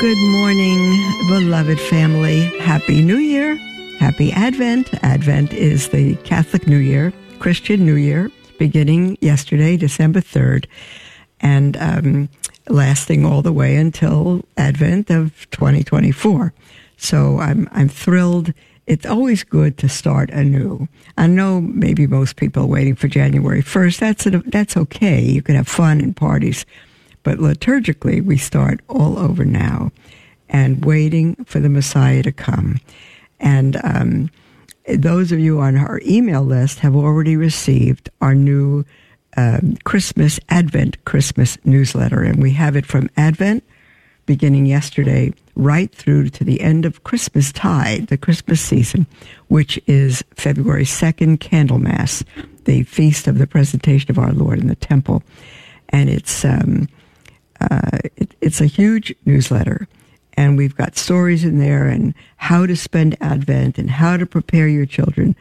good morning, beloved family. Happy New Year. Happy Advent. Advent is the Catholic New Year, Christian New Year, beginning yesterday, December 3rd, and lasting all the way until Advent of 2024. So I'm thrilled. It's always good to start anew. I know maybe most people are waiting for January 1st. That's okay. You can have fun and parties. But liturgically, we start all over now and waiting for the Messiah to come. And those of you on our email list have already received our new Advent Christmas newsletter. And we have it from Advent, beginning yesterday, right through to the end of Christmastide, the Christmas season, which is February 2nd, Candlemas, the Feast of the Presentation of Our Lord in the Temple. And it's a huge newsletter, and we've got stories in there and how to spend Advent and how to prepare your children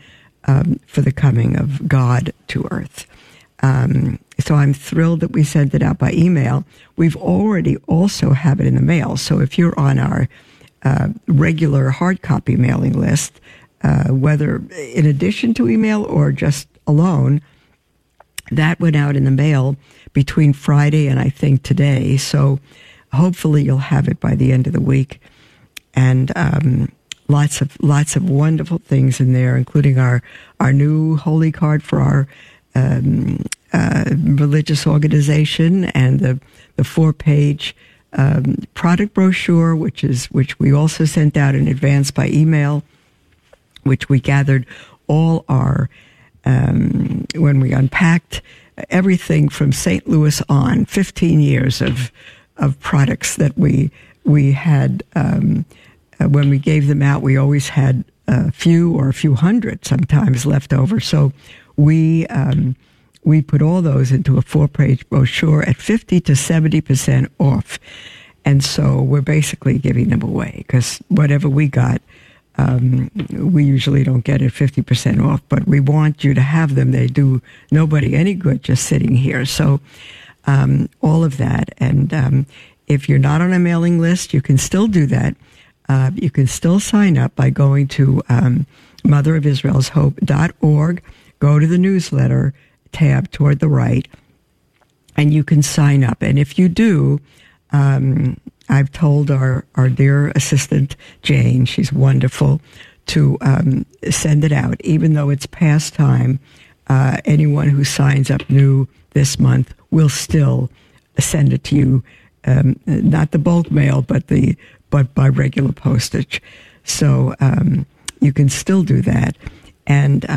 for the coming of God to earth. So I'm thrilled that we sent it out by email. We've already also have it in the mail. So if you're on our regular hard copy mailing list, whether in addition to email or just alone, that went out in the mail between Friday and I think today. So hopefully you'll have it by the end of the week. And lots of wonderful things in there, including our new holy card for our religious organization and the 4-page product brochure, which we also sent out in advance by email, which we gathered all our when we unpacked everything from St. Louis on, 15 years of products that we had. When we gave them out, we always had a few or a few hundred sometimes left over. So we put all those into a 4-page brochure at 50 to 70% off. And so we're basically giving them away because whatever we got, we usually don't get it 50% off, but we want you to have them. They do nobody any good just sitting here. So all of that. And if you're not on a mailing list, you can still do that. You can still sign up by going to motherofisraelshope.org, go to the newsletter tab toward the right, and you can sign up. And if you do, I've told our dear assistant, Jane, she's wonderful, to send it out. Even though it's past time, anyone who signs up new this month will still send it to you, not the bulk mail, but by regular postage. So you can still do that. And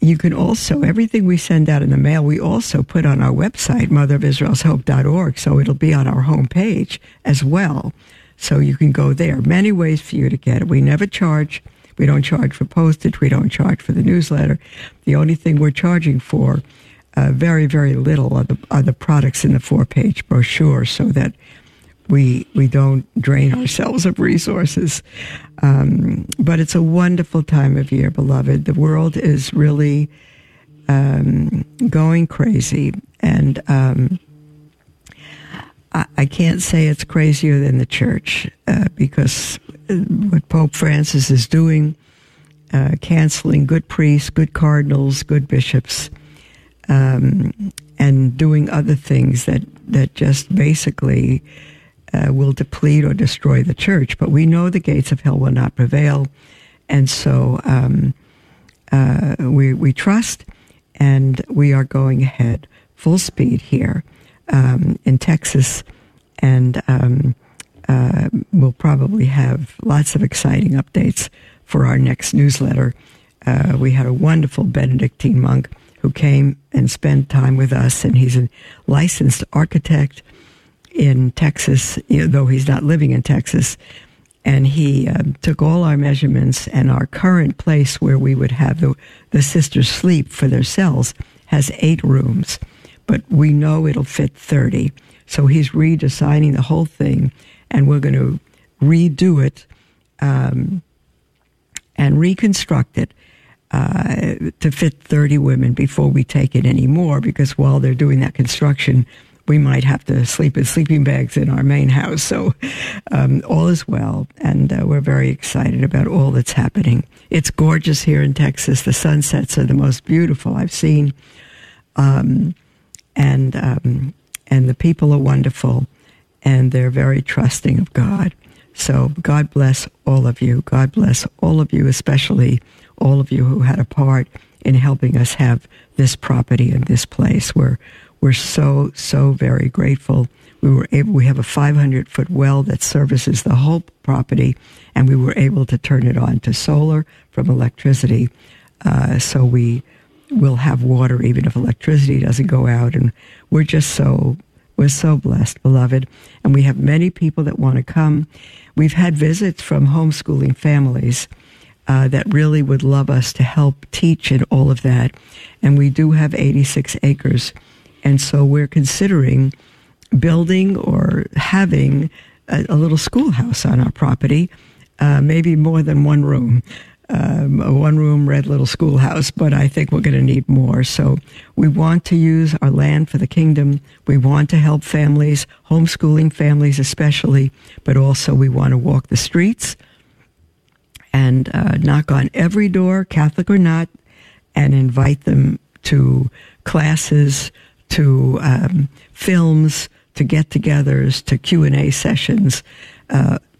you can also, everything we send out in the mail, we also put on our website, motherofisraelshope.org, so it'll be on our homepage as well. So you can go there. Many ways for you to get it. We never charge. We don't charge for postage. We don't charge for the newsletter. The only thing we're charging for, very, very little, are the products in the 4-page brochure so that we don't drain ourselves of resources. But it's a wonderful time of year, beloved. The world is really going crazy. And I can't say it's crazier than the church because what Pope Francis is doing, canceling good priests, good cardinals, good bishops, and doing other things that just basically will deplete or destroy the church. But we know the gates of hell will not prevail. And so we trust, and we are going ahead full speed here in Texas. And we'll probably have lots of exciting updates for our next newsletter. We had a wonderful Benedictine monk who came and spent time with us, and he's a licensed architect. in Texas, though he's not living in Texas, and he took all our measurements, and our current place where we would have the sisters sleep for their cells has 8 rooms, but we know it'll fit 30. So he's redesigning the whole thing, and we're going to redo it and reconstruct it to fit 30 women before we take it anymore, because while they're doing that construction, we might have to sleep in sleeping bags in our main house. So all is well, and we're very excited about all that's happening. It's gorgeous here in Texas. The sunsets are the most beautiful I've seen, and the people are wonderful, and they're very trusting of God. So God bless all of you. God bless all of you, especially all of you who had a part in helping us have this property and this place. We're so very grateful. We have a 500-foot well that services the whole property, and we were able to turn it on to solar from electricity. So we will have water even if electricity doesn't go out. And we're so blessed, beloved. And we have many people that want to come. We've had visits from homeschooling families that really would love us to help teach and all of that. And we do have 86 acres. And so we're considering building or having a little schoolhouse on our property, maybe more than one room, a one-room red little schoolhouse, but I think we're going to need more. So we want to use our land for the kingdom. We want to help families, homeschooling families especially, but also we want to walk the streets and knock on every door, Catholic or not, and invite them to classes, to films, to get-togethers, to Q&A sessions,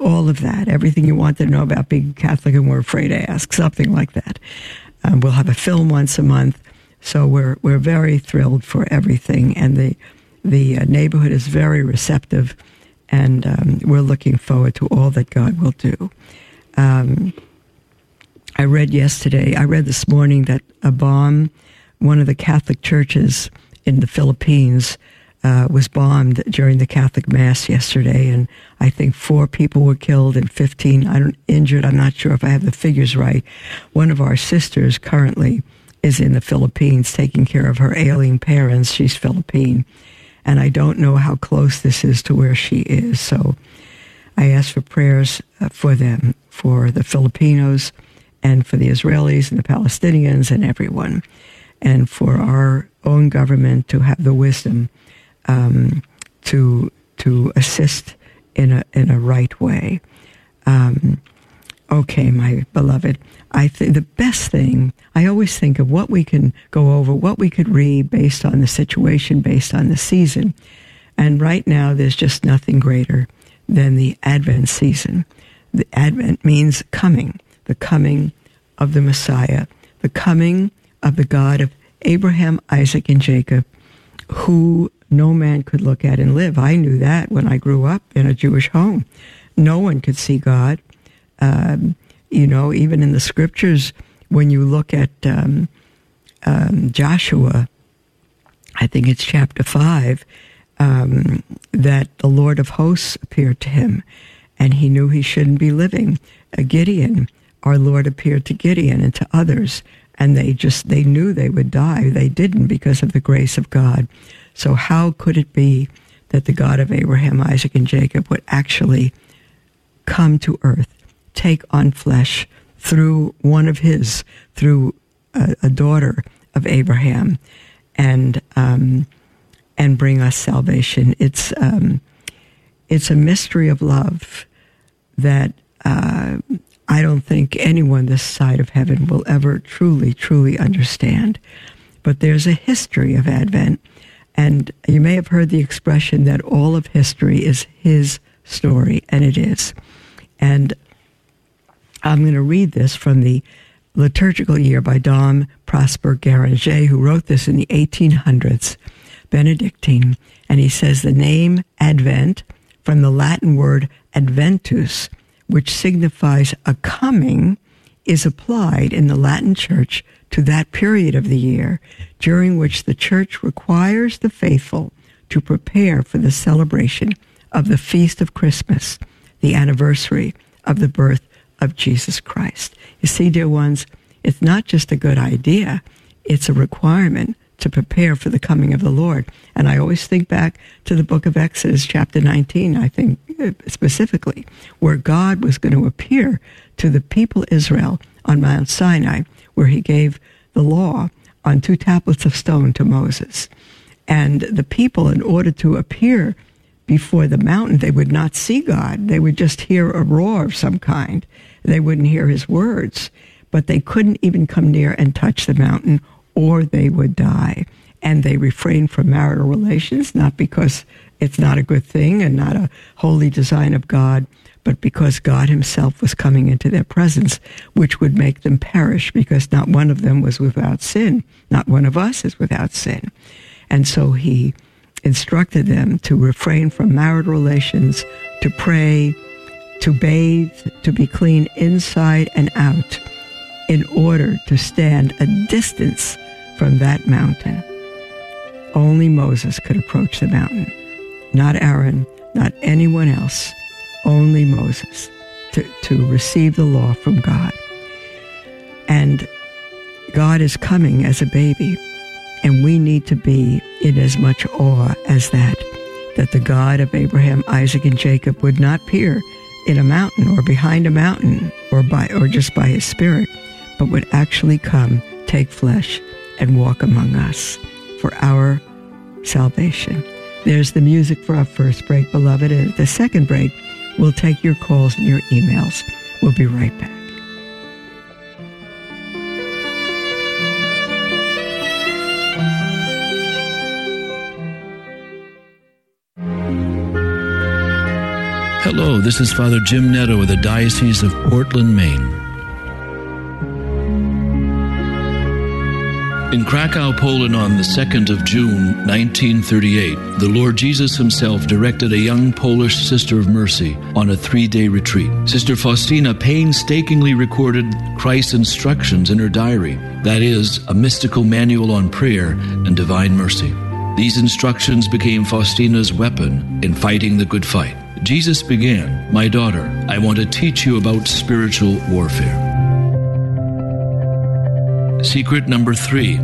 all of that. Everything you want to know about being Catholic and we're afraid to ask, something like that. We'll have a film once a month, so we're very thrilled for everything, and the neighborhood is very receptive, and we're looking forward to all that God will do. I read this morning that a bomb, one of the Catholic churches in the Philippines was bombed during the Catholic Mass yesterday, and I think 4 people were killed and 15 injured. I'm not sure if I have the figures right. One of our sisters currently is in the Philippines taking care of her ailing parents. She's Philippine, and I don't know how close this is to where she is, so I ask for prayers for them, for the Filipinos and for the Israelis and the Palestinians and everyone, and for our own government to have the wisdom to assist in a right way. Okay, my beloved, I think the best thing, I always think of what we can go over, what we could read based on the situation, based on the season. And right now, there's just nothing greater than the Advent season. The Advent means coming, the coming of the Messiah, the coming of the God of Abraham, Isaac, and Jacob, who no man could look at and live. I knew that when I grew up in a Jewish home. No one could see God. Even in the scriptures, when you look at Joshua, I think it's chapter 5, that the Lord of hosts appeared to him, and he knew he shouldn't be living. Gideon, our Lord appeared to Gideon and to others, and they knew they would die. They didn't, because of the grace of God. So how could it be that the God of Abraham, Isaac, and Jacob would actually come to earth, take on flesh through one of his, through a daughter of Abraham, and bring us salvation? It's a mystery of love that I don't think anyone this side of heaven will ever truly, truly understand. But there's a history of Advent, and you may have heard the expression that all of history is his story, and it is. And I'm going to read this from the Liturgical Year by Dom Prosper Guéranger, who wrote this in the 1800s, Benedictine, and he says the name Advent, from the Latin word adventus, which signifies a coming, is applied in the Latin Church to that period of the year during which the Church requires the faithful to prepare for the celebration of the Feast of Christmas, the anniversary of the birth of Jesus Christ. You see, dear ones, it's not just a good idea, it's a requirement to prepare for the coming of the Lord. And I always think back to the book of Exodus, chapter 19, I think specifically, where God was going to appear to the people Israel on Mount Sinai, where he gave the law on 2 tablets of stone to Moses. And the people, in order to appear before the mountain, they would not see God. They would just hear a roar of some kind. They wouldn't hear his words, but they couldn't even come near and touch the mountain, or they would die. And they refrained from marital relations, not because it's not a good thing and not a holy design of God, but because God himself was coming into their presence, which would make them perish, because not one of them was without sin. Not one of us is without sin. And so he instructed them to refrain from marital relations, to pray, to bathe, to be clean inside and out, in order to stand a distance from that mountain. Only Moses could approach the mountain, not Aaron, not anyone else, only Moses, to receive the law from God. And God is coming as a baby, and we need to be in as much awe as that the God of Abraham, Isaac, and Jacob would not appear in a mountain or behind a mountain or just by his spirit, but would actually come, take flesh, and walk among us for our salvation. There's the music for our first break, beloved, and at the second break, we'll take your calls and your emails. We'll be right back. Hello, this is Father Jim Netto of the Diocese of Portland, Maine. In Krakow, Poland, on the 2nd of June, 1938, the Lord Jesus himself directed a young Polish Sister of Mercy on a 3-day retreat. Sister Faustina painstakingly recorded Christ's instructions in her diary, that is, a mystical manual on prayer and divine mercy. These instructions became Faustina's weapon in fighting the good fight. Jesus began, "My daughter, I want to teach you about spiritual warfare." Secret number 3,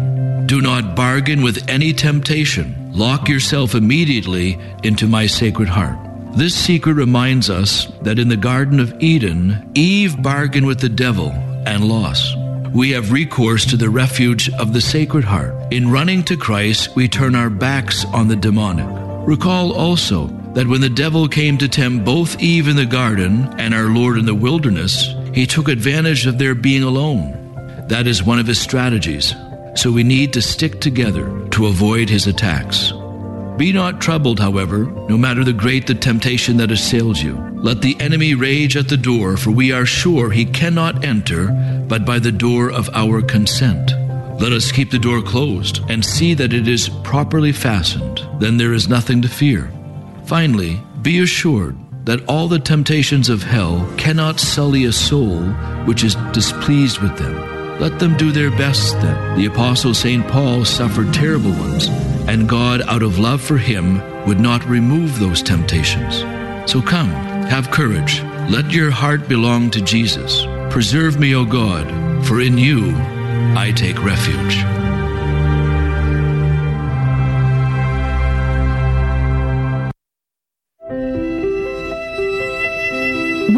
do not bargain with any temptation. Lock yourself immediately into my sacred heart. This secret reminds us that in the Garden of Eden, Eve bargained with the devil and lost. We have recourse to the refuge of the sacred heart. In running to Christ, we turn our backs on the demonic. Recall also that when the devil came to tempt both Eve in the garden and our Lord in the wilderness, he took advantage of their being alone. That is one of his strategies, so we need to stick together to avoid his attacks. Be not troubled, however, no matter the great the temptation that assails you. Let the enemy rage at the door, for we are sure he cannot enter but by the door of our consent. Let us keep the door closed and see that it is properly fastened. Then there is nothing to fear. Finally, be assured that all the temptations of hell cannot sully a soul which is displeased with them. Let them do their best then. The Apostle St. Paul suffered terrible ones, and God, out of love for him, would not remove those temptations. So come, have courage. Let your heart belong to Jesus. Preserve me, O God, for in you I take refuge.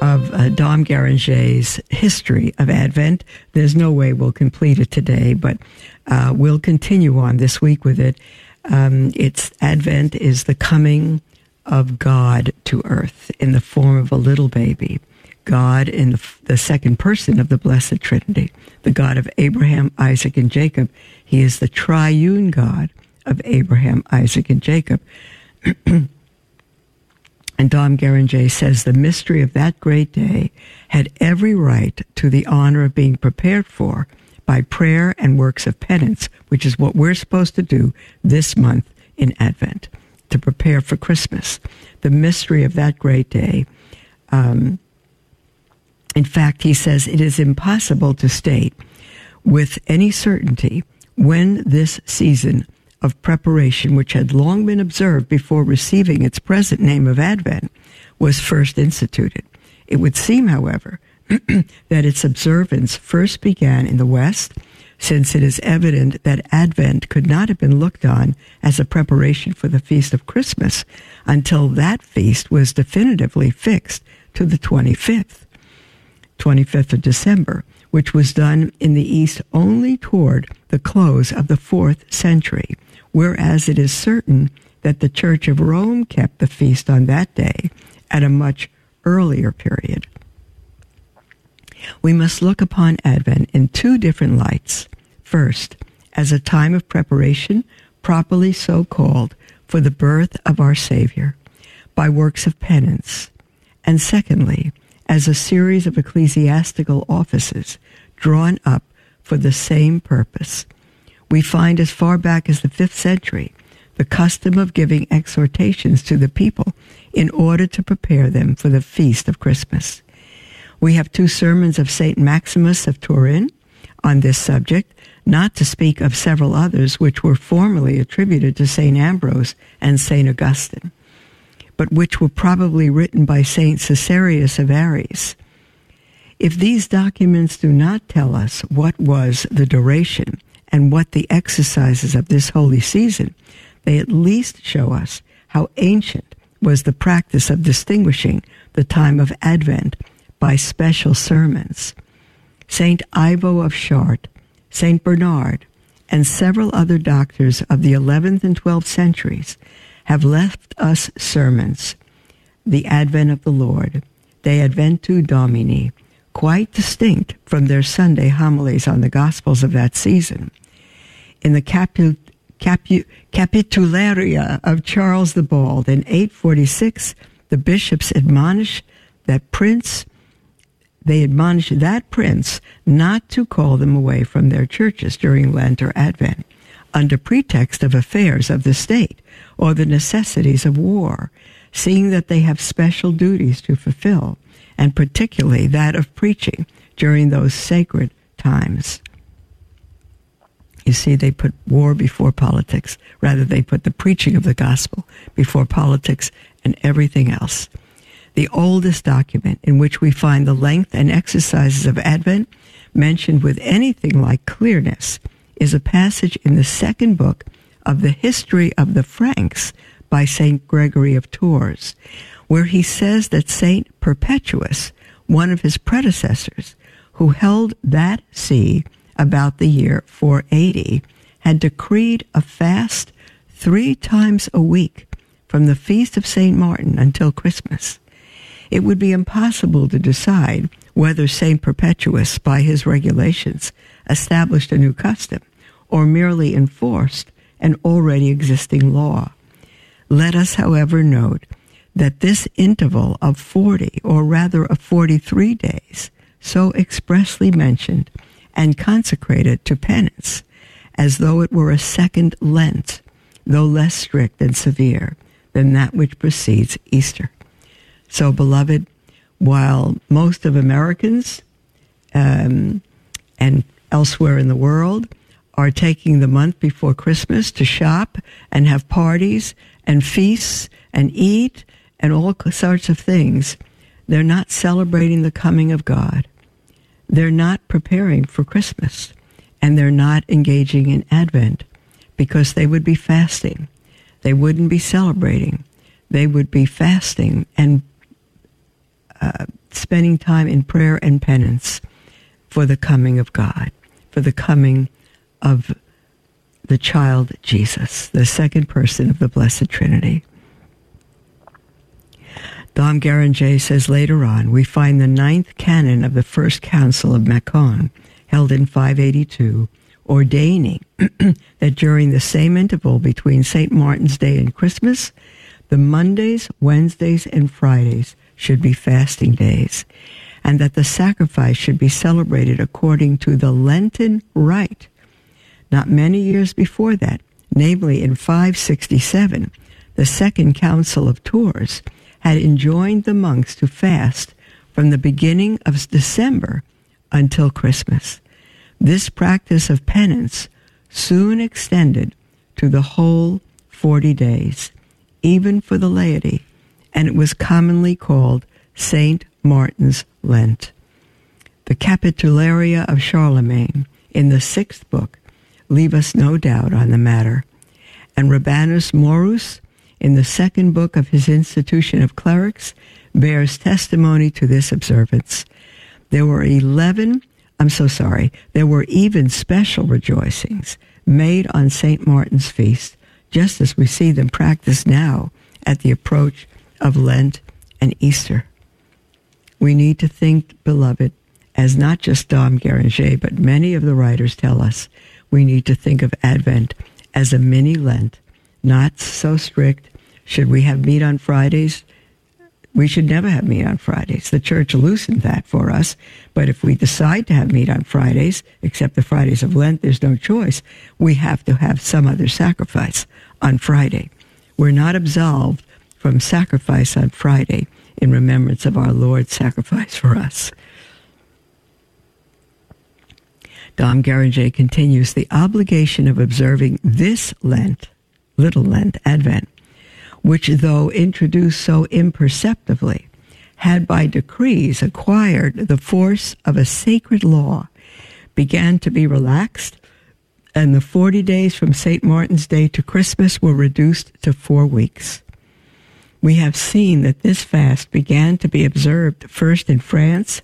of Dom Guéranger's history of Advent. There's no way we'll complete it today, but we'll continue on this week with it. It's Advent is the coming of God to earth in the form of a little baby. God in the second person of the Blessed Trinity, the God of Abraham, Isaac, and Jacob. He is the triune God of Abraham, Isaac, and Jacob. And Dom Guéranger says the mystery of that great day had every right to the honor of being prepared for by prayer and works of penance, which is what we're supposed to do this month in Advent, to prepare for Christmas. The mystery of that great day. In fact, he says it is impossible to state with any certainty when this season of preparation, which had long been observed before receiving its present name of Advent, was first instituted. It would seem, however, that its observance first began in the West, since it is evident that Advent could not have been looked on as a preparation for the feast of Christmas until that feast was definitively fixed to the 25th of December, which was done in the East only toward the close of the 4th century, whereas it is certain that the Church of Rome kept the feast on that day at a much earlier period. We must look upon Advent in two different lights. First, as a time of preparation, properly so called, for the birth of our Savior, by works of penance. And secondly, as a series of ecclesiastical offices drawn up for the same purpose. We find as far back as the 5th century the custom of giving exhortations to the people in order to prepare them for the feast of Christmas. We have two sermons of St. Maximus of Turin on this subject, not to speak of several others which were formerly attributed to St. Ambrose and St. Augustine, but which were probably written by St. Caesarius of Arles. If these documents do not tell us what was the duration and what the exercises of this holy season, they at least show us how ancient was the practice of distinguishing the time of Advent by special sermons. St. Ivo of Chartres, St. Bernard, and several other doctors of the 11th and 12th centuries have left us sermons, the Advent of the Lord, De Adventu Domini, quite distinct from their Sunday homilies on the Gospels of that season. In the Capitularia of Charles the Bald in 846, the bishops admonished that prince not to call them away from their churches during Lent or Advent, under pretext of affairs of the state or the necessities of war, seeing that they have special duties to fulfill, and particularly that of preaching during those sacred times. You see, they put war before politics. Rather, they put the preaching of the gospel before politics and everything else. The oldest document in which we find the length and exercises of Advent mentioned with anything like clearness is a passage in the second book of the History of the Franks by St. Gregory of Tours, where he says that St. Perpetuus, one of his predecessors, who held that see about the year 480, had decreed a fast 3 times a week from the feast of St. Martin until Christmas. It would be impossible to decide whether St. Perpetuus, by his regulations, established a new custom or merely enforced an already existing law. Let us, however, note that this interval of 40, or rather of 43 days, so expressly mentioned and consecrated to penance, as though it were a second Lent, though less strict and severe than that which precedes Easter. So, beloved, while most of Americans and elsewhere in the world are taking the month before Christmas to shop and have parties and feasts and eat and all sorts of things, they're not celebrating the coming of God. They're not preparing for Christmas, and they're not engaging in Advent, because they would be fasting. They wouldn't be celebrating. They would be fasting and spending time in prayer and penance for the coming of God, for the coming of the child Jesus, the second person of the Blessed Trinity. Dom Guéranger says later on, we find the 9th canon of the First Council of Macon, held in 582, ordaining that during the same interval between St. Martin's Day and Christmas, the Mondays, Wednesdays, and Fridays should be fasting days, and that the sacrifice should be celebrated according to the Lenten rite. Not many years before that, namely in 567, the Second Council of Tours had enjoined the monks to fast from the beginning of December until Christmas. This practice of penance soon extended to the whole 40 days, even for the laity, and it was commonly called St. Martin's Lent. The Capitularia of Charlemagne, in the sixth book, leave us no doubt on the matter, and Rabanus Maurus, in the second book of his Institution of Clerics, bears testimony to this observance. There were even special rejoicings made on St. Martin's feast, just as we see them practiced now at the approach of Lent and Easter. We need to think, beloved, as not just Dom Guéranger, but many of the writers tell us, we need to think of Advent as a mini Lent, not so strict. Should we have meat on Fridays? We should never have meat on Fridays. The Church loosened that for us, but if we decide to have meat on Fridays, except the Fridays of Lent, there's no choice. We have to have some other sacrifice on Friday. We're not absolved from sacrifice on Friday in remembrance of our Lord's sacrifice for us. Dom Guéranger continues, the obligation of observing this Lent, Little Lent, Advent, which though introduced so imperceptibly, had by decrees acquired the force of a sacred law, began to be relaxed, and the 40 days from St. Martin's Day to Christmas were reduced to 4 weeks. We have seen that this fast began to be observed first in France,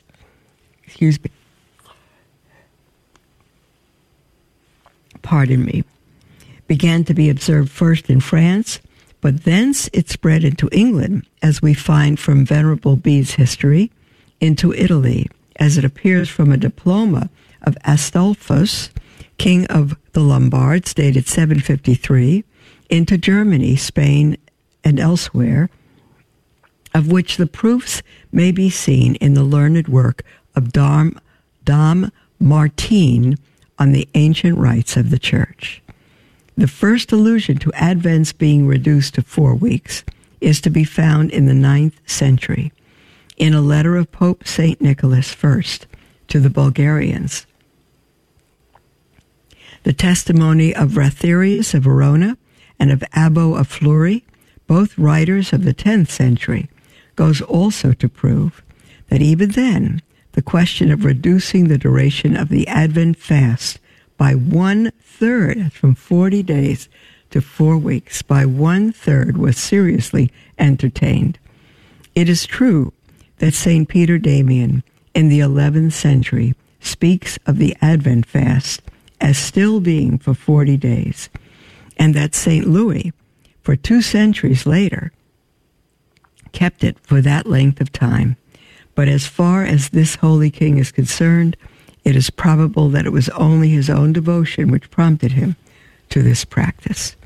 but thence it spread into England, as we find from Venerable Bede's history, into Italy, as it appears from a diploma of Astolphus, king of the Lombards, dated 753, into Germany, Spain, and elsewhere, of which the proofs may be seen in the learned work of Dom Martin on the ancient rites of the Church. The first allusion to Advent's being reduced to 4 weeks is to be found in the 9th century, in a letter of Pope St. Nicholas I to the Bulgarians. The testimony of Ratherius of Verona and of Abbo of Fleury, both writers of the 10th century, goes also to prove that even then, the question of reducing the duration of the Advent fast by 1/3, from 40 days to 4 weeks, by 1/3 was seriously entertained. It is true that St. Peter Damian, in the 11th century, speaks of the Advent fast as still being for 40 days, and that St. Louis, for 2 centuries later, kept it for that length of time. But as far as this holy king is concerned, it is probable that it was only his own devotion which prompted him to this practice.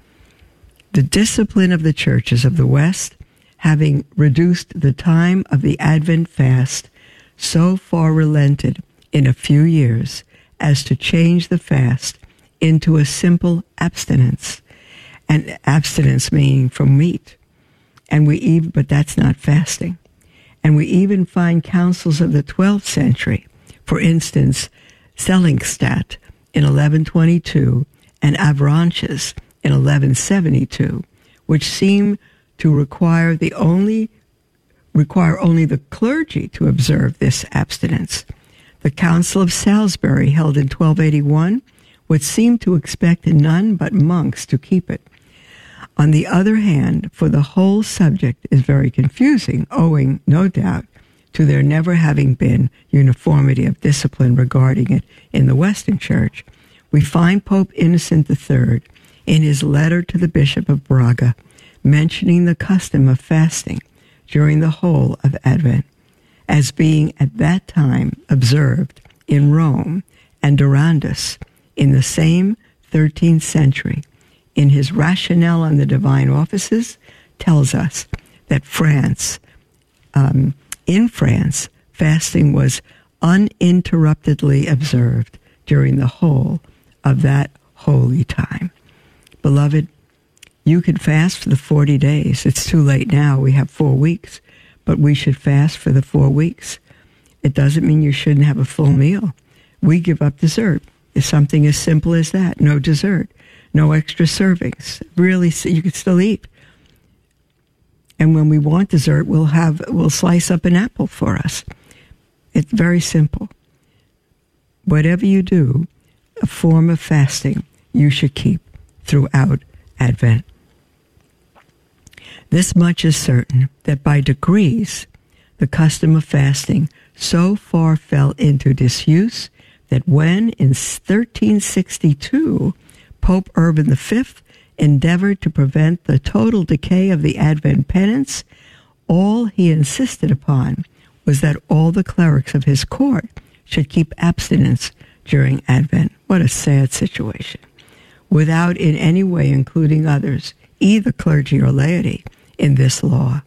The discipline of the churches of the West, having reduced the time of the Advent fast, so far relented in a few years as to change the fast into a simple abstinence, and abstinence meaning from meat. But that's not fasting. And we even find councils of the 12th century, for instance, Selingsstadt in 1122 and Avranches in 1172, which seem to require only the clergy to observe this abstinence. The Council of Salisbury, held in 1281, would seem to expect none but monks to keep it. On the other hand, for the whole subject is very confusing, owing, no doubt, to there never having been uniformity of discipline regarding it in the Western Church, we find Pope Innocent III, in his letter to the Bishop of Braga, mentioning the custom of fasting during the whole of Advent, as being at that time observed in Rome and Durandus in the same 13th century, in his Rationale on the Divine Offices, tells us that France, in France, fasting was uninterruptedly observed during the whole of that holy time. Beloved, you can fast for the 40 days. It's too late now. We have 4 weeks, but we should fast for the 4 weeks. It doesn't mean you shouldn't have a full meal. We give up dessert. It's something as simple as that. No dessert, no extra servings. Really, you can still eat. And when we want dessert, we'll slice up an apple for us. It's very simple. Whatever you do, a form of fasting you should keep throughout Advent. This much is certain, that by degrees, the custom of fasting so far fell into disuse that when, in 1362, Pope Urban V endeavored to prevent the total decay of the Advent penance, all he insisted upon was that all the clerics of his court should keep abstinence during Advent. What a sad situation. Without in any way including others, either clergy or laity, in this law.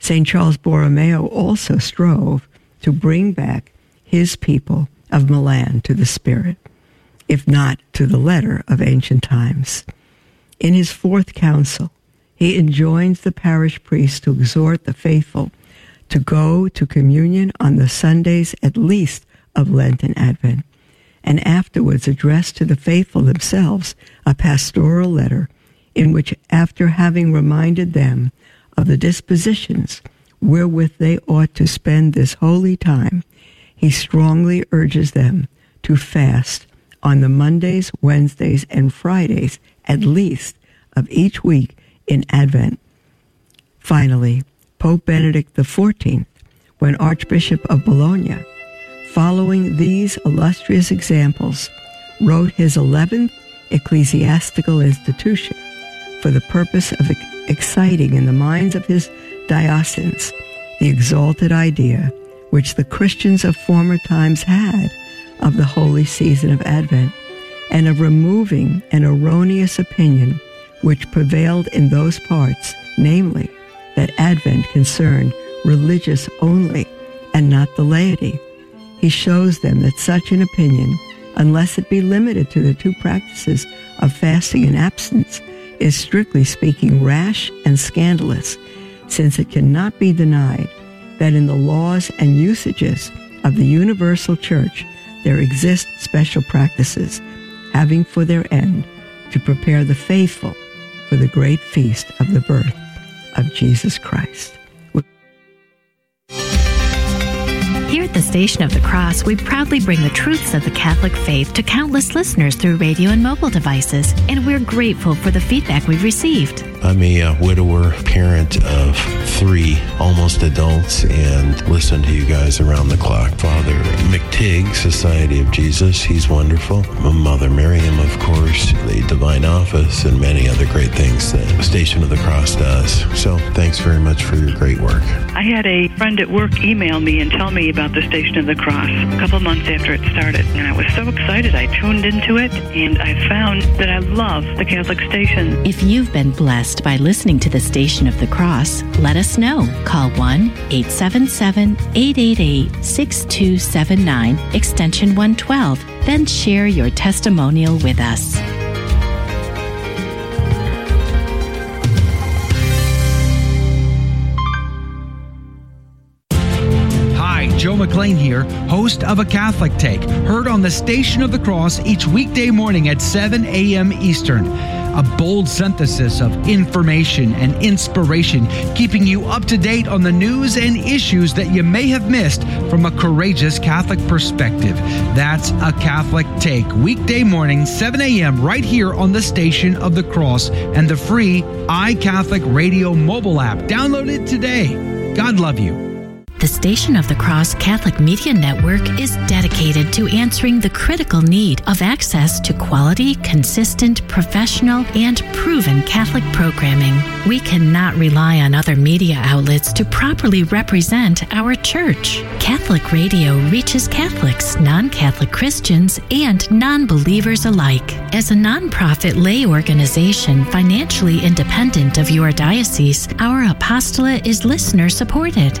St. Charles Borromeo also strove to bring back his people of Milan to the spirit, if not to the letter of ancient times. In his Fourth Council, he enjoins the parish priests to exhort the faithful to go to communion on the Sundays at least of Lent and Advent, and afterwards address to the faithful themselves a pastoral letter in which, after having reminded them of the dispositions wherewith they ought to spend this holy time, he strongly urges them to fast on the Mondays, Wednesdays, and Fridays, at least, of each week in Advent. Finally, Pope Benedict XIV, when Archbishop of Bologna, following these illustrious examples, wrote his 11th ecclesiastical institution for the purpose of exciting in the minds of his diocesans the exalted idea which the Christians of former times had of the holy season of Advent, and of removing an erroneous opinion which prevailed in those parts, namely, that Advent concerned religious only and not the laity. He shows them that such an opinion, unless it be limited to the two practices of fasting and abstinence, is strictly speaking rash and scandalous, since it cannot be denied that in the laws and usages of the universal church there exist special practices having for their end to prepare the faithful for the great feast of the birth of Jesus Christ. Here at the Station of the Cross, we proudly bring the truths of the Catholic faith to countless listeners through radio and mobile devices, and we're grateful for the feedback we've received. I'm a widower, parent of three, almost adults, and listen to you guys around the clock. Father McTigg, Society of Jesus, he's wonderful. Mother Miriam, of course, the Divine Office, and many other great things that Station of the Cross does. So thanks very much for your great work. I had a friend at work email me and tell me about the Station of the Cross a couple months after it started, and I was so excited. I tuned into it, and I found that I love the Catholic station. If you've been blessed by listening to the Station of the Cross, let us know. Call 1-877-888-6279, extension 112. Then share your testimonial with us. Joe McLean here, host of A Catholic Take, heard on the Station of the Cross each weekday morning at 7 a.m. Eastern. A bold synthesis of information and inspiration, keeping you up to date on the news and issues that you may have missed from a courageous Catholic perspective. That's A Catholic Take, weekday morning, 7 a.m., right here on the Station of the Cross and the free iCatholic Radio mobile app. Download it today. God love you. The Station of the Cross Catholic Media Network is dedicated to answering the critical need of access to quality, consistent, professional, and proven Catholic programming. We cannot rely on other media outlets to properly represent our Church. Catholic Radio reaches Catholics, non-Catholic Christians, and non-believers alike. As a nonprofit lay organization financially independent of your diocese, our apostolate is listener-supported.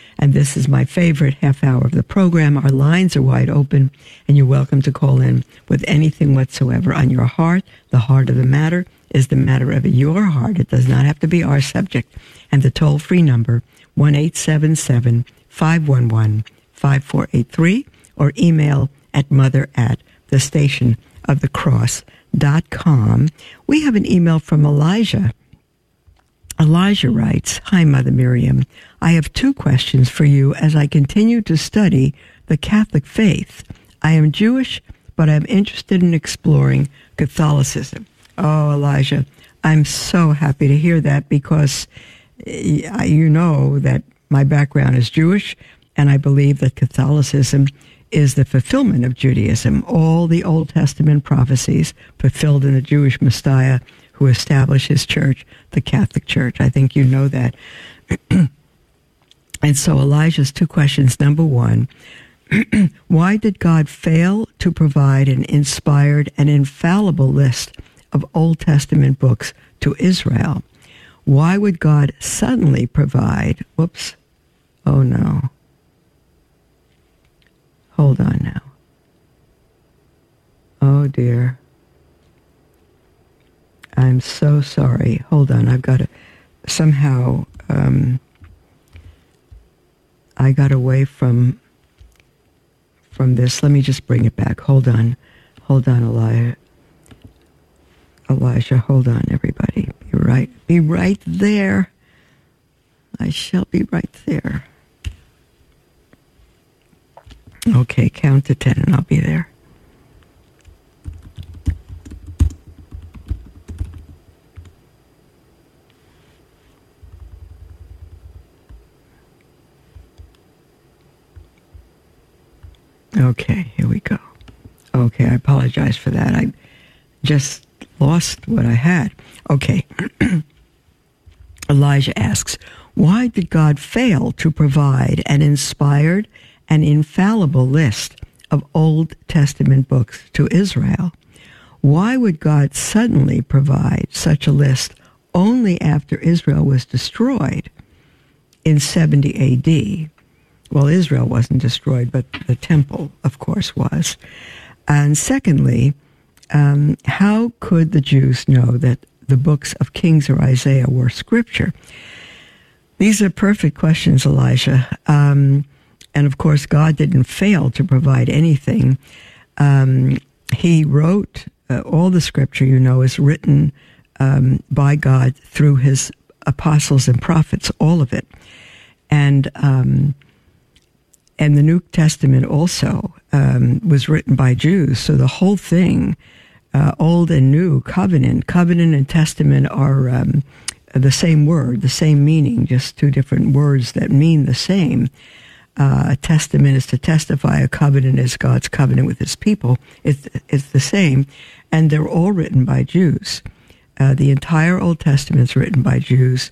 And this is my favorite half hour of the program. Our lines are wide open, and you're welcome to call in with anything whatsoever on your heart. The heart of the matter is the matter of your heart. It does not have to be our subject. And the toll-free number, 1-877-511-5483, or email at mother@thestationofthecross.com. We have an email from Elijah. Elijah writes, "Hi, Mother Miriam. I have two questions for you as I continue to study the Catholic faith. I am Jewish, but I'm interested in exploring Catholicism." Oh, Elijah, I'm so happy to hear that, because you know that my background is Jewish, and I believe that Catholicism is the fulfillment of Judaism. All the Old Testament prophecies fulfilled in the Jewish Messiah who established his church, the Catholic Church. I think you know that. And so Elijah's two questions. Number one, why did God fail to provide an inspired and infallible list of Old Testament books to Israel? Why would God suddenly provide? Whoops. Oh, no. Hold on now. Oh, dear. I'm so sorry. Hold on. I've got to somehow... I got away from this. Let me just bring it back. Hold on. Hold on, Elijah, hold on, everybody. Be right there. I shall be right there. Okay, count to 10 and I'll be there. Okay, here we go. Okay, I apologize for that. I just lost what I had. Okay. Elijah asks, why did God fail to provide an inspired and infallible list of Old Testament books to Israel? Why would God suddenly provide such a list only after Israel was destroyed in 70 A.D.? Well, Israel wasn't destroyed, but the temple, of course, was. And secondly, how could the Jews know that the books of Kings or Isaiah were scripture? These are perfect questions, Elijah. And of course, God didn't fail to provide anything. He wrote all the scripture, you know, is written by God through his apostles and prophets, all of it. And the New Testament also was written by Jews. So the whole thing, Old and New, Covenant and Testament are the same word, the same meaning, just two different words that mean the same. A testament is to testify. A covenant is God's covenant with his people. It's the same. And they're all written by Jews. The entire Old Testament is written by Jews.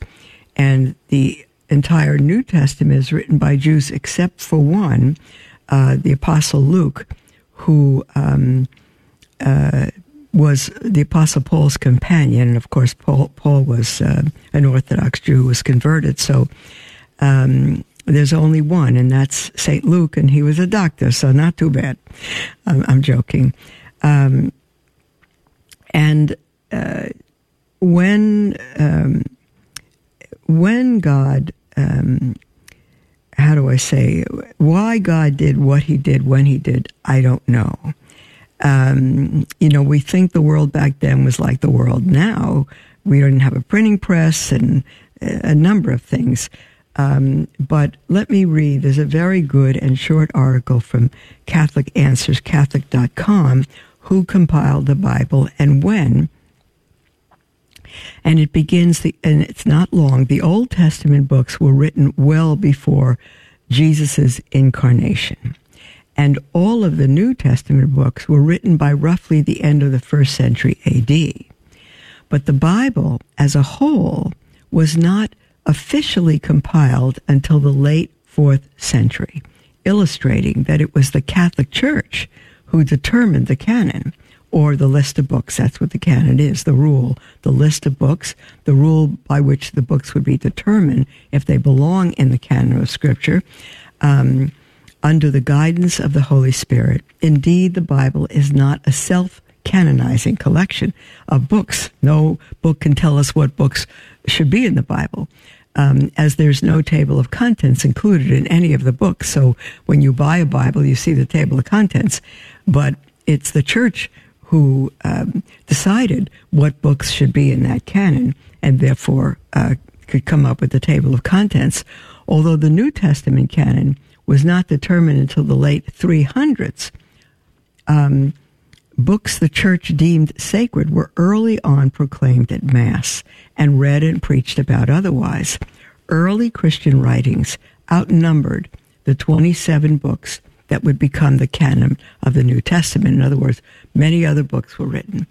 And the entire New Testament is written by Jews, except for one, the Apostle Luke, who was the Apostle Paul's companion. And of course, Paul was an Orthodox Jew who was converted. So there's only one, and that's St. Luke, and he was a doctor, so not too bad. I'm joking. When... when God, why God did what he did when he did, I don't know. We think the world back then was like the world now. We didn't have a printing press and a number of things. But let me read. There's a very good and short article from Catholic Answers, Catholic.com, who compiled the Bible and when. And it begins, and it's not long, the Old Testament books were written well before Jesus' incarnation. And all of the New Testament books were written by roughly the end of the 1st century A.D. But the Bible as a whole was not officially compiled until the late 4th century, illustrating that it was the Catholic Church who determined the canon, or the list of books. That's what the canon is, the rule, the list of books, the rule by which the books would be determined if they belong in the canon of Scripture, under the guidance of the Holy Spirit. Indeed, the Bible is not a self-canonizing collection of books. No book can tell us what books should be in the Bible, as there's no table of contents included in any of the books. So when you buy a Bible, you see the table of contents, but it's the Church who decided what books should be in that canon, and therefore could come up with the table of contents, although the New Testament canon was not determined until the late 300s. Books the Church deemed sacred were early on proclaimed at Mass and read and preached about otherwise. Early Christian writings outnumbered the 27 books that would become the canon of the New Testament. In other words, many other books were written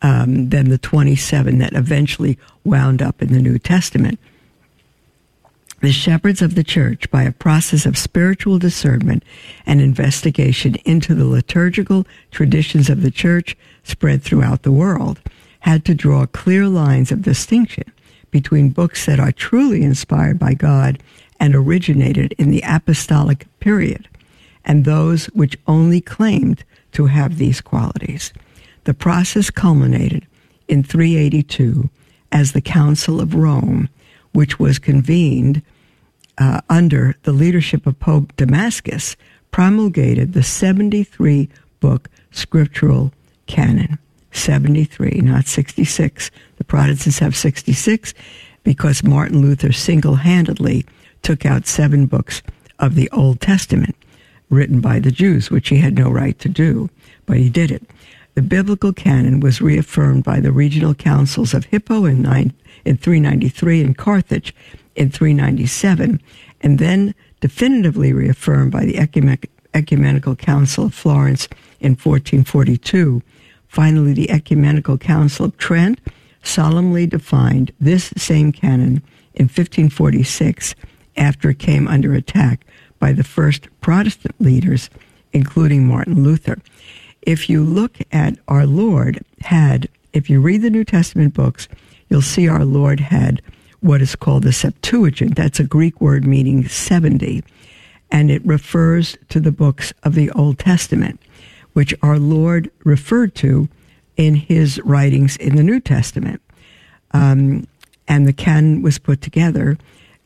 than the 27 that eventually wound up in the New Testament. The shepherds of the Church, by a process of spiritual discernment and investigation into the liturgical traditions of the Church spread throughout the world, had to draw clear lines of distinction between books that are truly inspired by God and originated in the apostolic period, and those which only claimed to have these qualities. The process culminated in 382 as the Council of Rome, which was convened under the leadership of Pope Damascus, promulgated the 73-book scriptural canon. 73, not 66. The Protestants have 66 because Martin Luther single-handedly took out 7 books of the Old Testament written by the Jews, which he had no right to do, but he did it. The biblical canon was reaffirmed by the regional councils of Hippo in 393 and Carthage in 397, and then definitively reaffirmed by the Ecumenical Council of Florence in 1442. Finally, the Ecumenical Council of Trent solemnly defined this same canon in 1546 after it came under attack by the first Protestant leaders, including Martin Luther. If you look at our Lord had, if you read the New Testament books, you'll see our Lord had what is called the Septuagint. That's a Greek word meaning 70, and it refers to the books of the Old Testament, which our Lord referred to in his writings in the New Testament. And the canon was put together,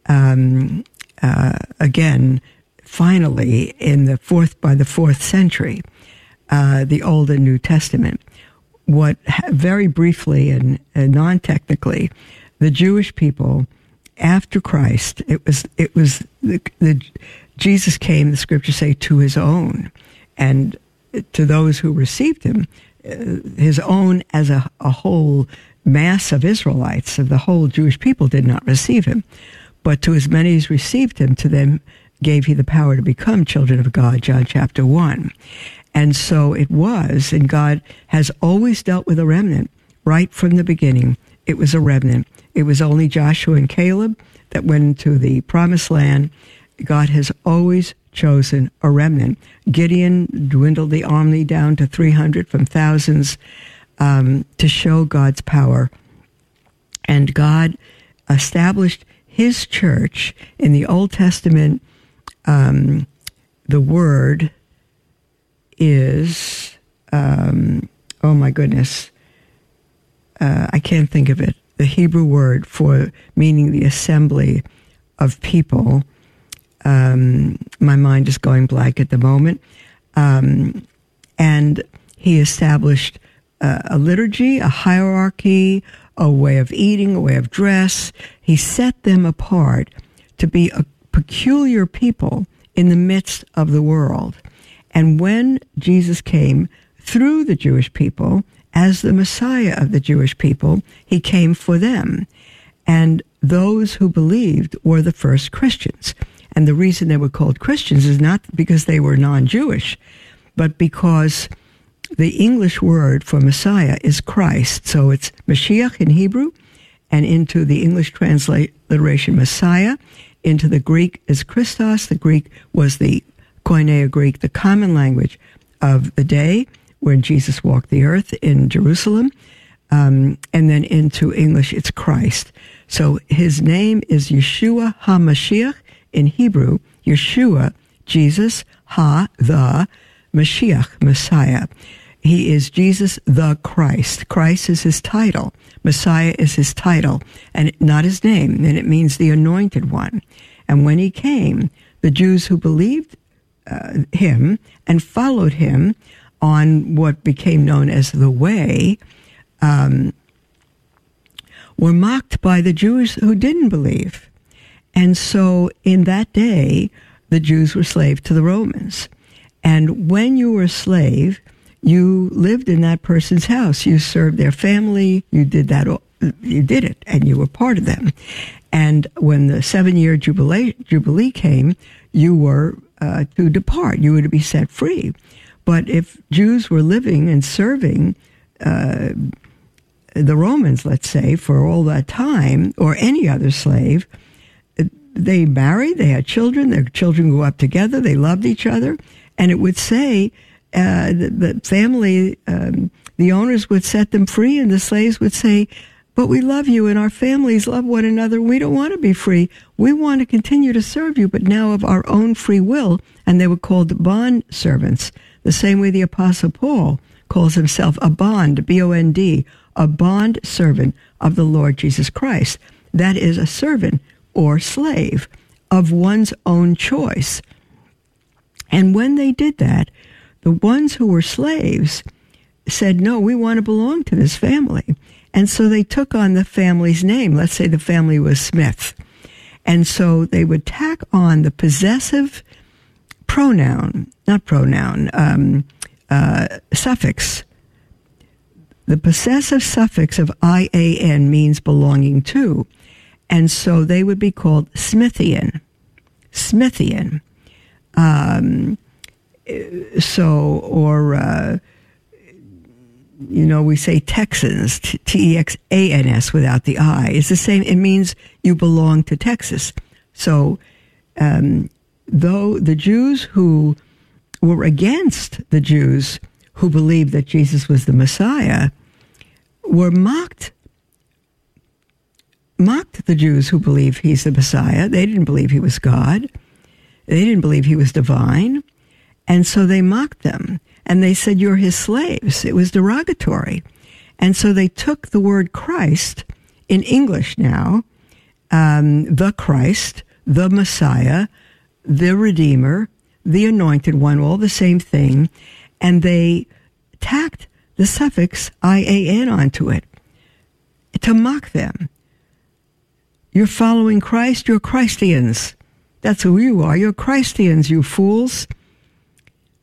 again, finally, in the by the fourth century, the Old and New Testament. What, very briefly and non-technically, the Jewish people after Christ, it was Jesus came, the Scriptures say, to his own, and to those who received him, his own as a whole mass of Israelites, of the whole Jewish people, did not receive him, but to as many as received him, to them gave he the power to become children of God, John chapter 1. And so it was, and God has always dealt with a remnant right from the beginning. It was a remnant. It was only Joshua and Caleb that went into the promised land. God has always chosen a remnant. Gideon dwindled the army down to 300 from thousands to show God's power. And God established his church in the Old Testament. The word is, I can't think of it. the Hebrew word for meaning the assembly of people. My mind is going blank at the moment. And he established a liturgy, a hierarchy, a way of eating, a way of dress. He set them apart to be a peculiar people in the midst of the world. And when Jesus came through the Jewish people, as the Messiah of the Jewish people, he came for them. And those who believed were the first Christians. And the reason they were called Christians is not because they were non-Jewish, but because the English word for Messiah is Christ. So it's Mashiach in Hebrew, and into the English transliteration Messiah, into the Greek is Christos. The Greek was the Koine Greek, the common language of the day when Jesus walked the earth in Jerusalem. And then into English, it's Christ. So his name is Yeshua HaMashiach. In Hebrew, Yeshua, Jesus, Ha, the, Mashiach, Messiah. He is Jesus the Christ. Christ is his title. Messiah is his title, and not his name, and it means the anointed one. And when he came, the Jews who believed him and followed him on what became known as the Way were mocked by the Jews who didn't believe. And so in that day, the Jews were slaves to the Romans. And when you were a slave, you lived in that person's house. You served their family. You did that. You did it, and you were part of them. And when the 7-year jubilee came, you were to depart. You were to be set free. But if Jews were living and serving the Romans, let's say, for all that time, or any other slave, they married, they had children, their children grew up together, they loved each other, and it would say the family, the owners would set them free, and the slaves would say, but we love you, and our families love one another, we don't want to be free, we want to continue to serve you, but now of our own free will, and they were called bond servants, the same way the Apostle Paul calls himself a bond, B-O-N-D, a bond servant of the Lord Jesus Christ. That is a servant or slave of one's own choice. And when they did that, the ones who were slaves said, no, we want to belong to this family. And so they took on the family's name. Let's say the family was Smith. And so they would tack on the possessive suffix. The possessive suffix of I-A-N means belonging to. And so they would be called Smithian. We say Texans, T-E-X-A-N-S without the I. It's the same. It means you belong to Texas. So, though the Jews who were against the Jews who believed that Jesus was the Messiah were mocked the Jews who believe he's the Messiah. They didn't believe he was God. They didn't believe he was divine. And so they mocked them. And they said, you're his slaves. It was derogatory. And so they took the word Christ, in English now, the Christ, the Messiah, the Redeemer, the Anointed One, all the same thing. And they tacked the suffix I-A-N onto it to mock them. You're following Christ, you're Christians. That's who you are. You're Christians, you fools.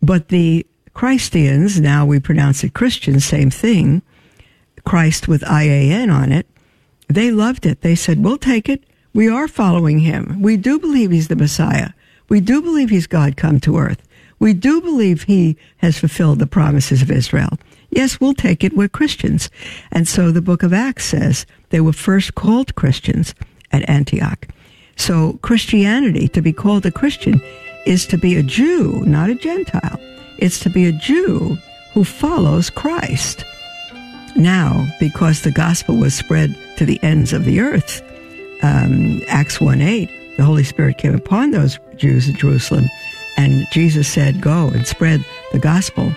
But the Christians, now we pronounce it Christians, same thing, Christ with I-A-N on it, they loved it. They said, we'll take it. We are following him. We do believe he's the Messiah. We do believe he's God come to earth. We do believe he has fulfilled the promises of Israel. Yes, we'll take it. We're Christians. And so the book of Acts says they were first called Christians at Antioch. So Christianity, to be called a Christian, is to be a Jew, not a Gentile. It's to be a Jew who follows Christ. Now, because the gospel was spread to the ends of the earth, Acts 1:8, the Holy Spirit came upon those Jews in Jerusalem, and Jesus said, go and spread the gospel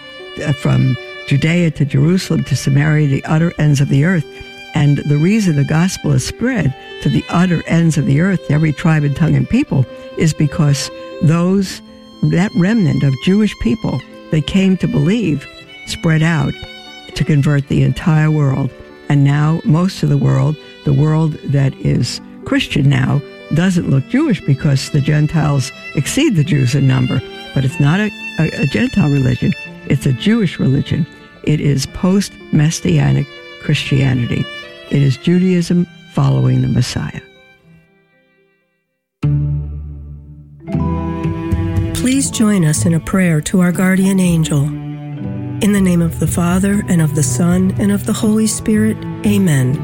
from Judea to Jerusalem to Samaria, the utter ends of the earth. And the reason the gospel is spread to the utter ends of the earth, every tribe and tongue and people, is because that remnant of Jewish people they came to believe spread out to convert the entire world. And now most of the world that is Christian now, doesn't look Jewish because the Gentiles exceed the Jews in number. But it's not a Gentile religion. It's a Jewish religion. It is post-Messianic Christianity. It is Judaism following the Messiah. Please join us in a prayer to our guardian angel. In the name of the Father, and of the Son, and of the Holy Spirit, amen.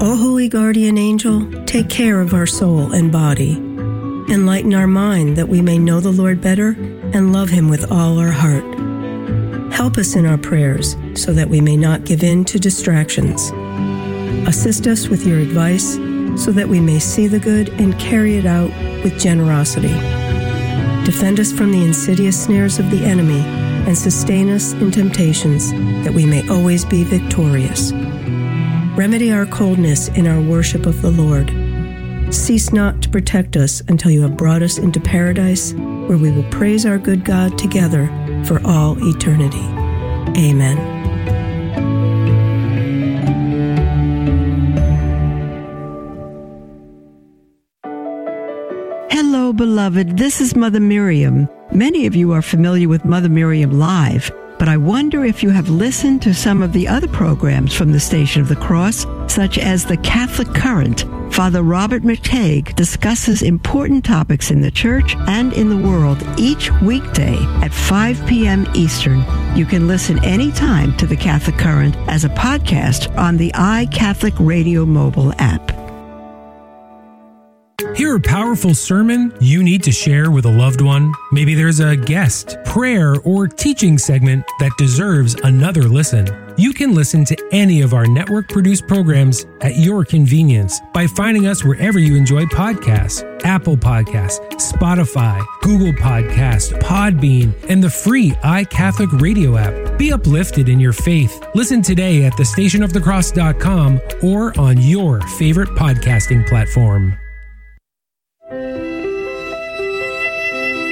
O holy guardian angel, take care of our soul and body. Enlighten our mind that we may know the Lord better and love him with all our heart. Help us in our prayers so that we may not give in to distractions. Assist us with your advice so that we may see the good and carry it out with generosity. Defend us from the insidious snares of the enemy and sustain us in temptations that we may always be victorious. Remedy our coldness in our worship of the Lord. Cease not to protect us until you have brought us into paradise, where we will praise our good God together for all eternity. Amen. Hello, beloved. This is Mother Miriam. Many of you are familiar with Mother Miriam Live. But I wonder if you have listened to some of the other programs from the Station of the Cross, such as The Catholic Current. Father Robert McTague discusses important topics in the Church and in the world each weekday at 5 p.m. Eastern. You can listen anytime to The Catholic Current as a podcast on the iCatholic Radio mobile app. Hear a powerful sermon you need to share with a loved one? Maybe there's a guest, prayer, or teaching segment that deserves another listen. You can listen to any of our network-produced programs at your convenience by finding us wherever you enjoy podcasts. Apple Podcasts, Spotify, Google Podcasts, Podbean, and the free iCatholic Radio app. Be uplifted in your faith. Listen today at thestationofthecross.com or on your favorite podcasting platform.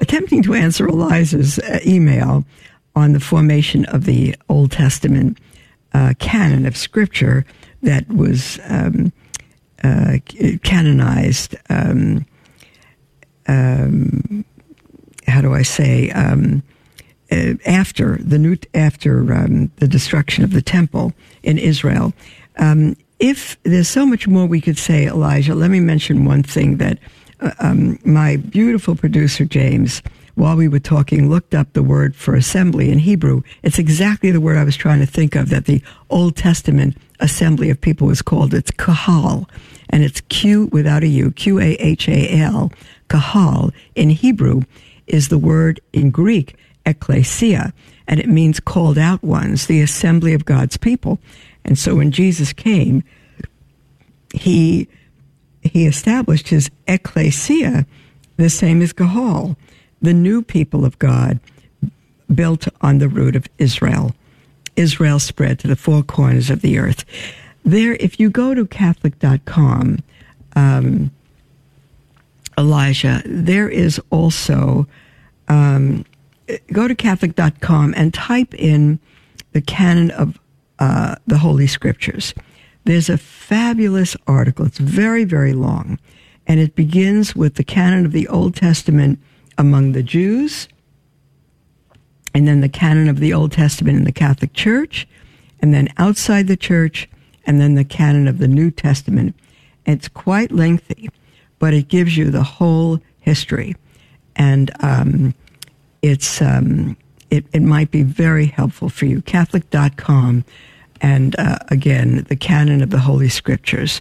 attempting to answer Elijah's email on the formation of the Old Testament canon of Scripture that was canonized. After the destruction of the temple in Israel. If there's so much more we could say, Elijah, let me mention one thing that. My beautiful producer, James, while we were talking, looked up the word for assembly in Hebrew. It's exactly the word I was trying to think of, that the Old Testament assembly of people was called. It's kahal, and it's Q without a U, Q-A-H-A-L. Kahal in Hebrew is the word in Greek, ekklesia, and it means called out ones, the assembly of God's people. And so when Jesus came, He established his ecclesia, the same as Gahal, the new people of God, built on the root of Israel. Israel spread to the four corners of the earth. There, if you go to Catholic.com, Elijah, there is also, go to Catholic.com and type in the canon of the Holy Scriptures. There's a fabulous article. It's very, very long. And it begins with the canon of the Old Testament among the Jews, and then the canon of the Old Testament in the Catholic Church, and then outside the Church, and then the canon of the New Testament. It's quite lengthy, but it gives you the whole history. And it might be very helpful for you. Catholic.com. and again, the canon of the Holy Scriptures,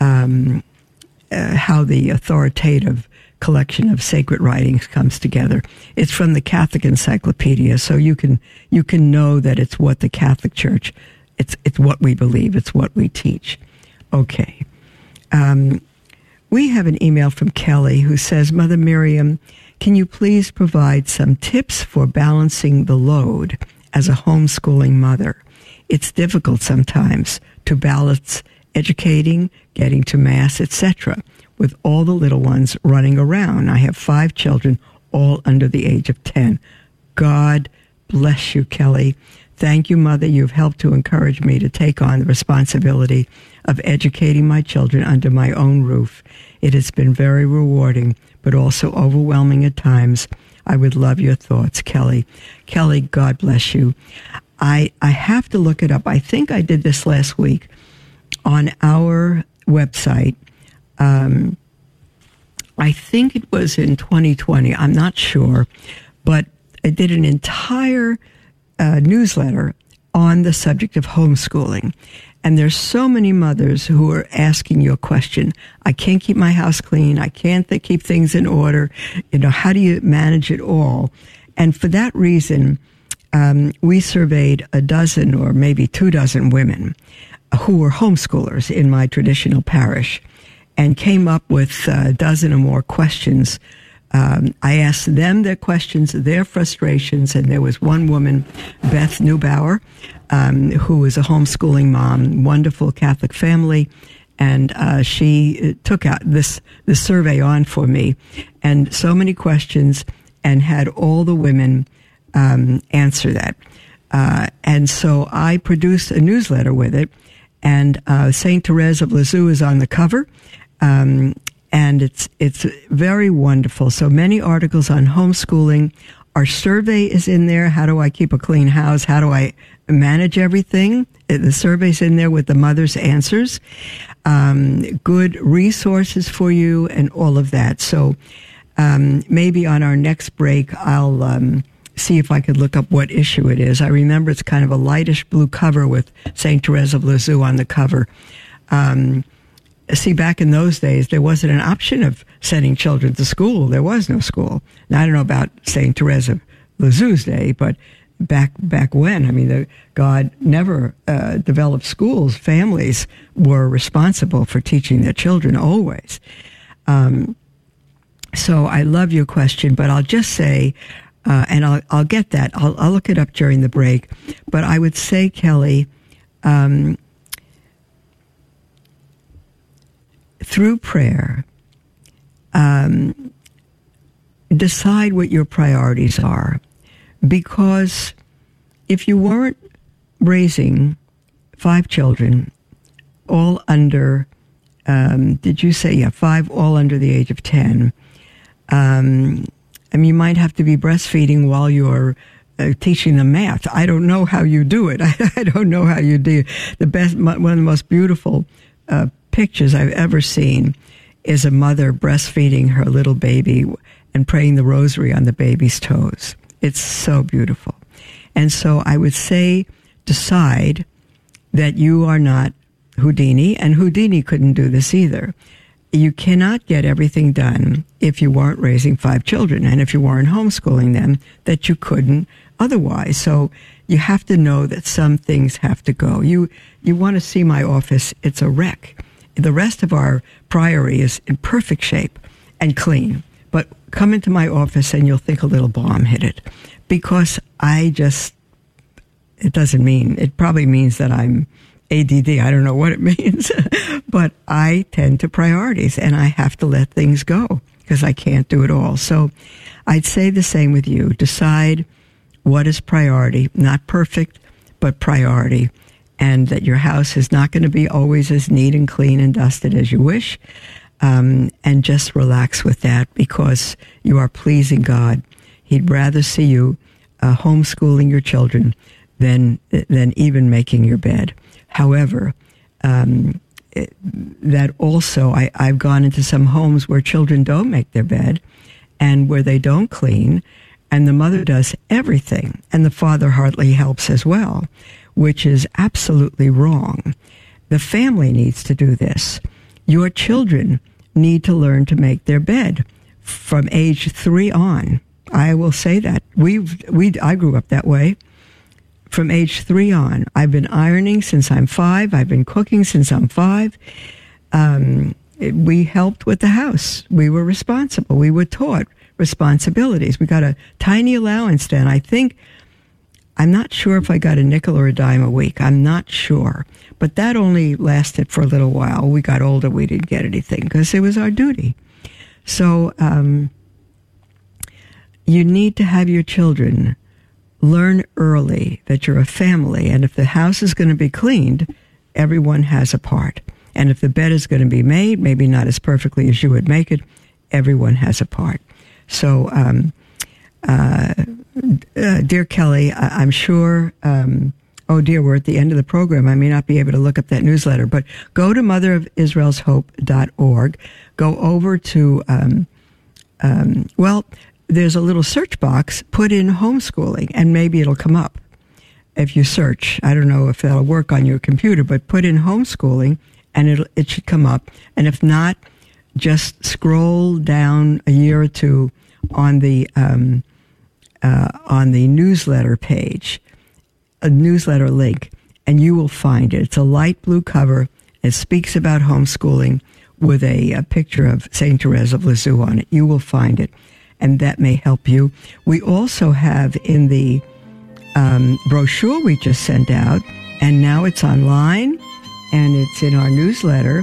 how the authoritative collection of sacred writings comes together. It's from the Catholic Encyclopedia, so you can know that it's what the Catholic Church, it's what we believe, it's what we teach. Okay. We have an email from Kelly who says, Mother Miriam, can you please provide some tips for balancing the load as a homeschooling mother? It's difficult sometimes to balance educating, getting to Mass, etc., with all the little ones running around. I have 5 children, all under the age of 10. God bless you, Kelly. Thank you, Mother. You've helped to encourage me to take on the responsibility of educating my children under my own roof. It has been very rewarding, but also overwhelming at times. I would love your thoughts, Kelly. Kelly, God bless you. I have to look it up. I think I did this last week on our website. I think it was in 2020. I'm not sure, but I did an entire newsletter on the subject of homeschooling. And there's so many mothers who are asking your question. I can't keep my house clean. I can't keep things in order. You know, how do you manage it all? And for that reason, we surveyed a dozen or maybe 2 dozen women who were homeschoolers in my traditional parish, and came up with a dozen or more questions. I asked them their questions, their frustrations, and there was one woman, Beth Neubauer, who was a homeschooling mom, wonderful Catholic family, and she took out this survey on for me, and so many questions, and had all the women answer that. And so I produced a newsletter with it, and St. Therese of Lisieux is on the cover, and it's very wonderful. So many articles on homeschooling. Our survey is in there. How do I keep a clean house? How do I manage everything? The survey's in there with the mother's answers. Good resources for you and all of that. So maybe on our next break, I'll see if I could look up what issue it is. I remember it's kind of a lightish blue cover with St. Therese of Lisieux on the cover. See, back in those days, there wasn't an option of sending children to school. There was no school. Now, I don't know about St. Therese of Lisieux's day, but back when, I mean, God never developed schools. Families were responsible for teaching their children always. So I love your question, but I'll just say, and I'll get that. I'll look it up during the break. But I would say, Kelly, through prayer, decide what your priorities are. Because if you weren't raising 5 children, all under, did you say, yeah, 5 all under the age of 10, I mean, you might have to be breastfeeding while you're teaching them math. I don't know how you do it. I don't know how you do it. One of the most beautiful pictures I've ever seen is a mother breastfeeding her little baby and praying the rosary on the baby's toes. It's so beautiful. And so I would say, decide that you are not Houdini, and Houdini couldn't do this either. You cannot get everything done if you weren't raising 5 children, and if you weren't homeschooling them, that you couldn't otherwise. So you have to know that some things have to go. You want to see my office. It's a wreck. The rest of our priory is in perfect shape and clean. But come into my office and you'll think a little bomb hit it. Because it probably means that I'm ADD. I don't know what it means. But I tend to priorities, and I have to let things go because I can't do it all. So I'd say the same with you. Decide what is priority, not perfect, but priority, and that your house is not going to be always as neat and clean and dusted as you wish, and just relax with that because you are pleasing God. He'd rather see you homeschooling your children than even making your bed. However, that also, I've gone into some homes where children don't make their bed and where they don't clean, and the mother does everything, and the father hardly helps as well. which is absolutely wrong. The family needs to do this. Your children need to learn to make their bed from age 3 on. I will say that. I grew up that way. From age 3 on. I've been ironing since I'm 5. I've been cooking since I'm 5. We helped with the house. We were responsible. We were taught responsibilities. We got a tiny allowance then. I'm not sure if I got a nickel or a dime a week. I'm not sure. But that only lasted for a little while. We got older. We didn't get anything because it was our duty. So you need to have your children learn early that you're a family. And if the house is going to be cleaned, everyone has a part. And if the bed is going to be made, maybe not as perfectly as you would make it, everyone has a part. So, dear Kelly, I'm sure, oh dear, we're at the end of the program. I may not be able to look up that newsletter, but go to motherofisraelshope.org. Go over to, there's a little search box. Put in homeschooling, and maybe it'll come up if you search. I don't know if that'll work on your computer, but put in homeschooling, and it should come up. And if not, just scroll down a year or two on the newsletter page, a newsletter link, and you will find it. It's a light blue cover. It speaks about homeschooling with a picture of St. Therese of Lisieux on it. You will find it, and that may help you. We also have in the brochure we just sent out, and now it's online, and it's in our newsletter.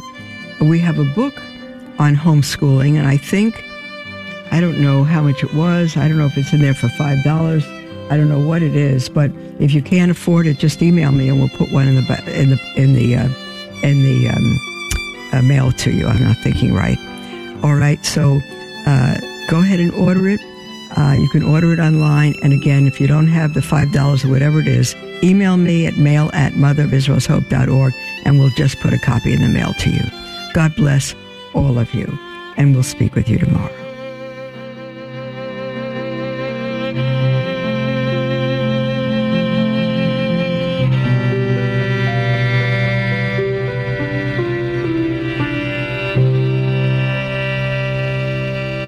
We have a book on homeschooling, and I don't know how much it was. I don't know if it's in there for $5. I don't know what it is, but if you can't afford it, just email me, and we'll put one in the mail to you. I'm not thinking right. All right, so go ahead and order it. You can order it online. And again, if you don't have the $5 or whatever it is, email me at mail@motherofisraelshope.org, and we'll just put a copy in the mail to you. God bless all of you, and we'll speak with you tomorrow.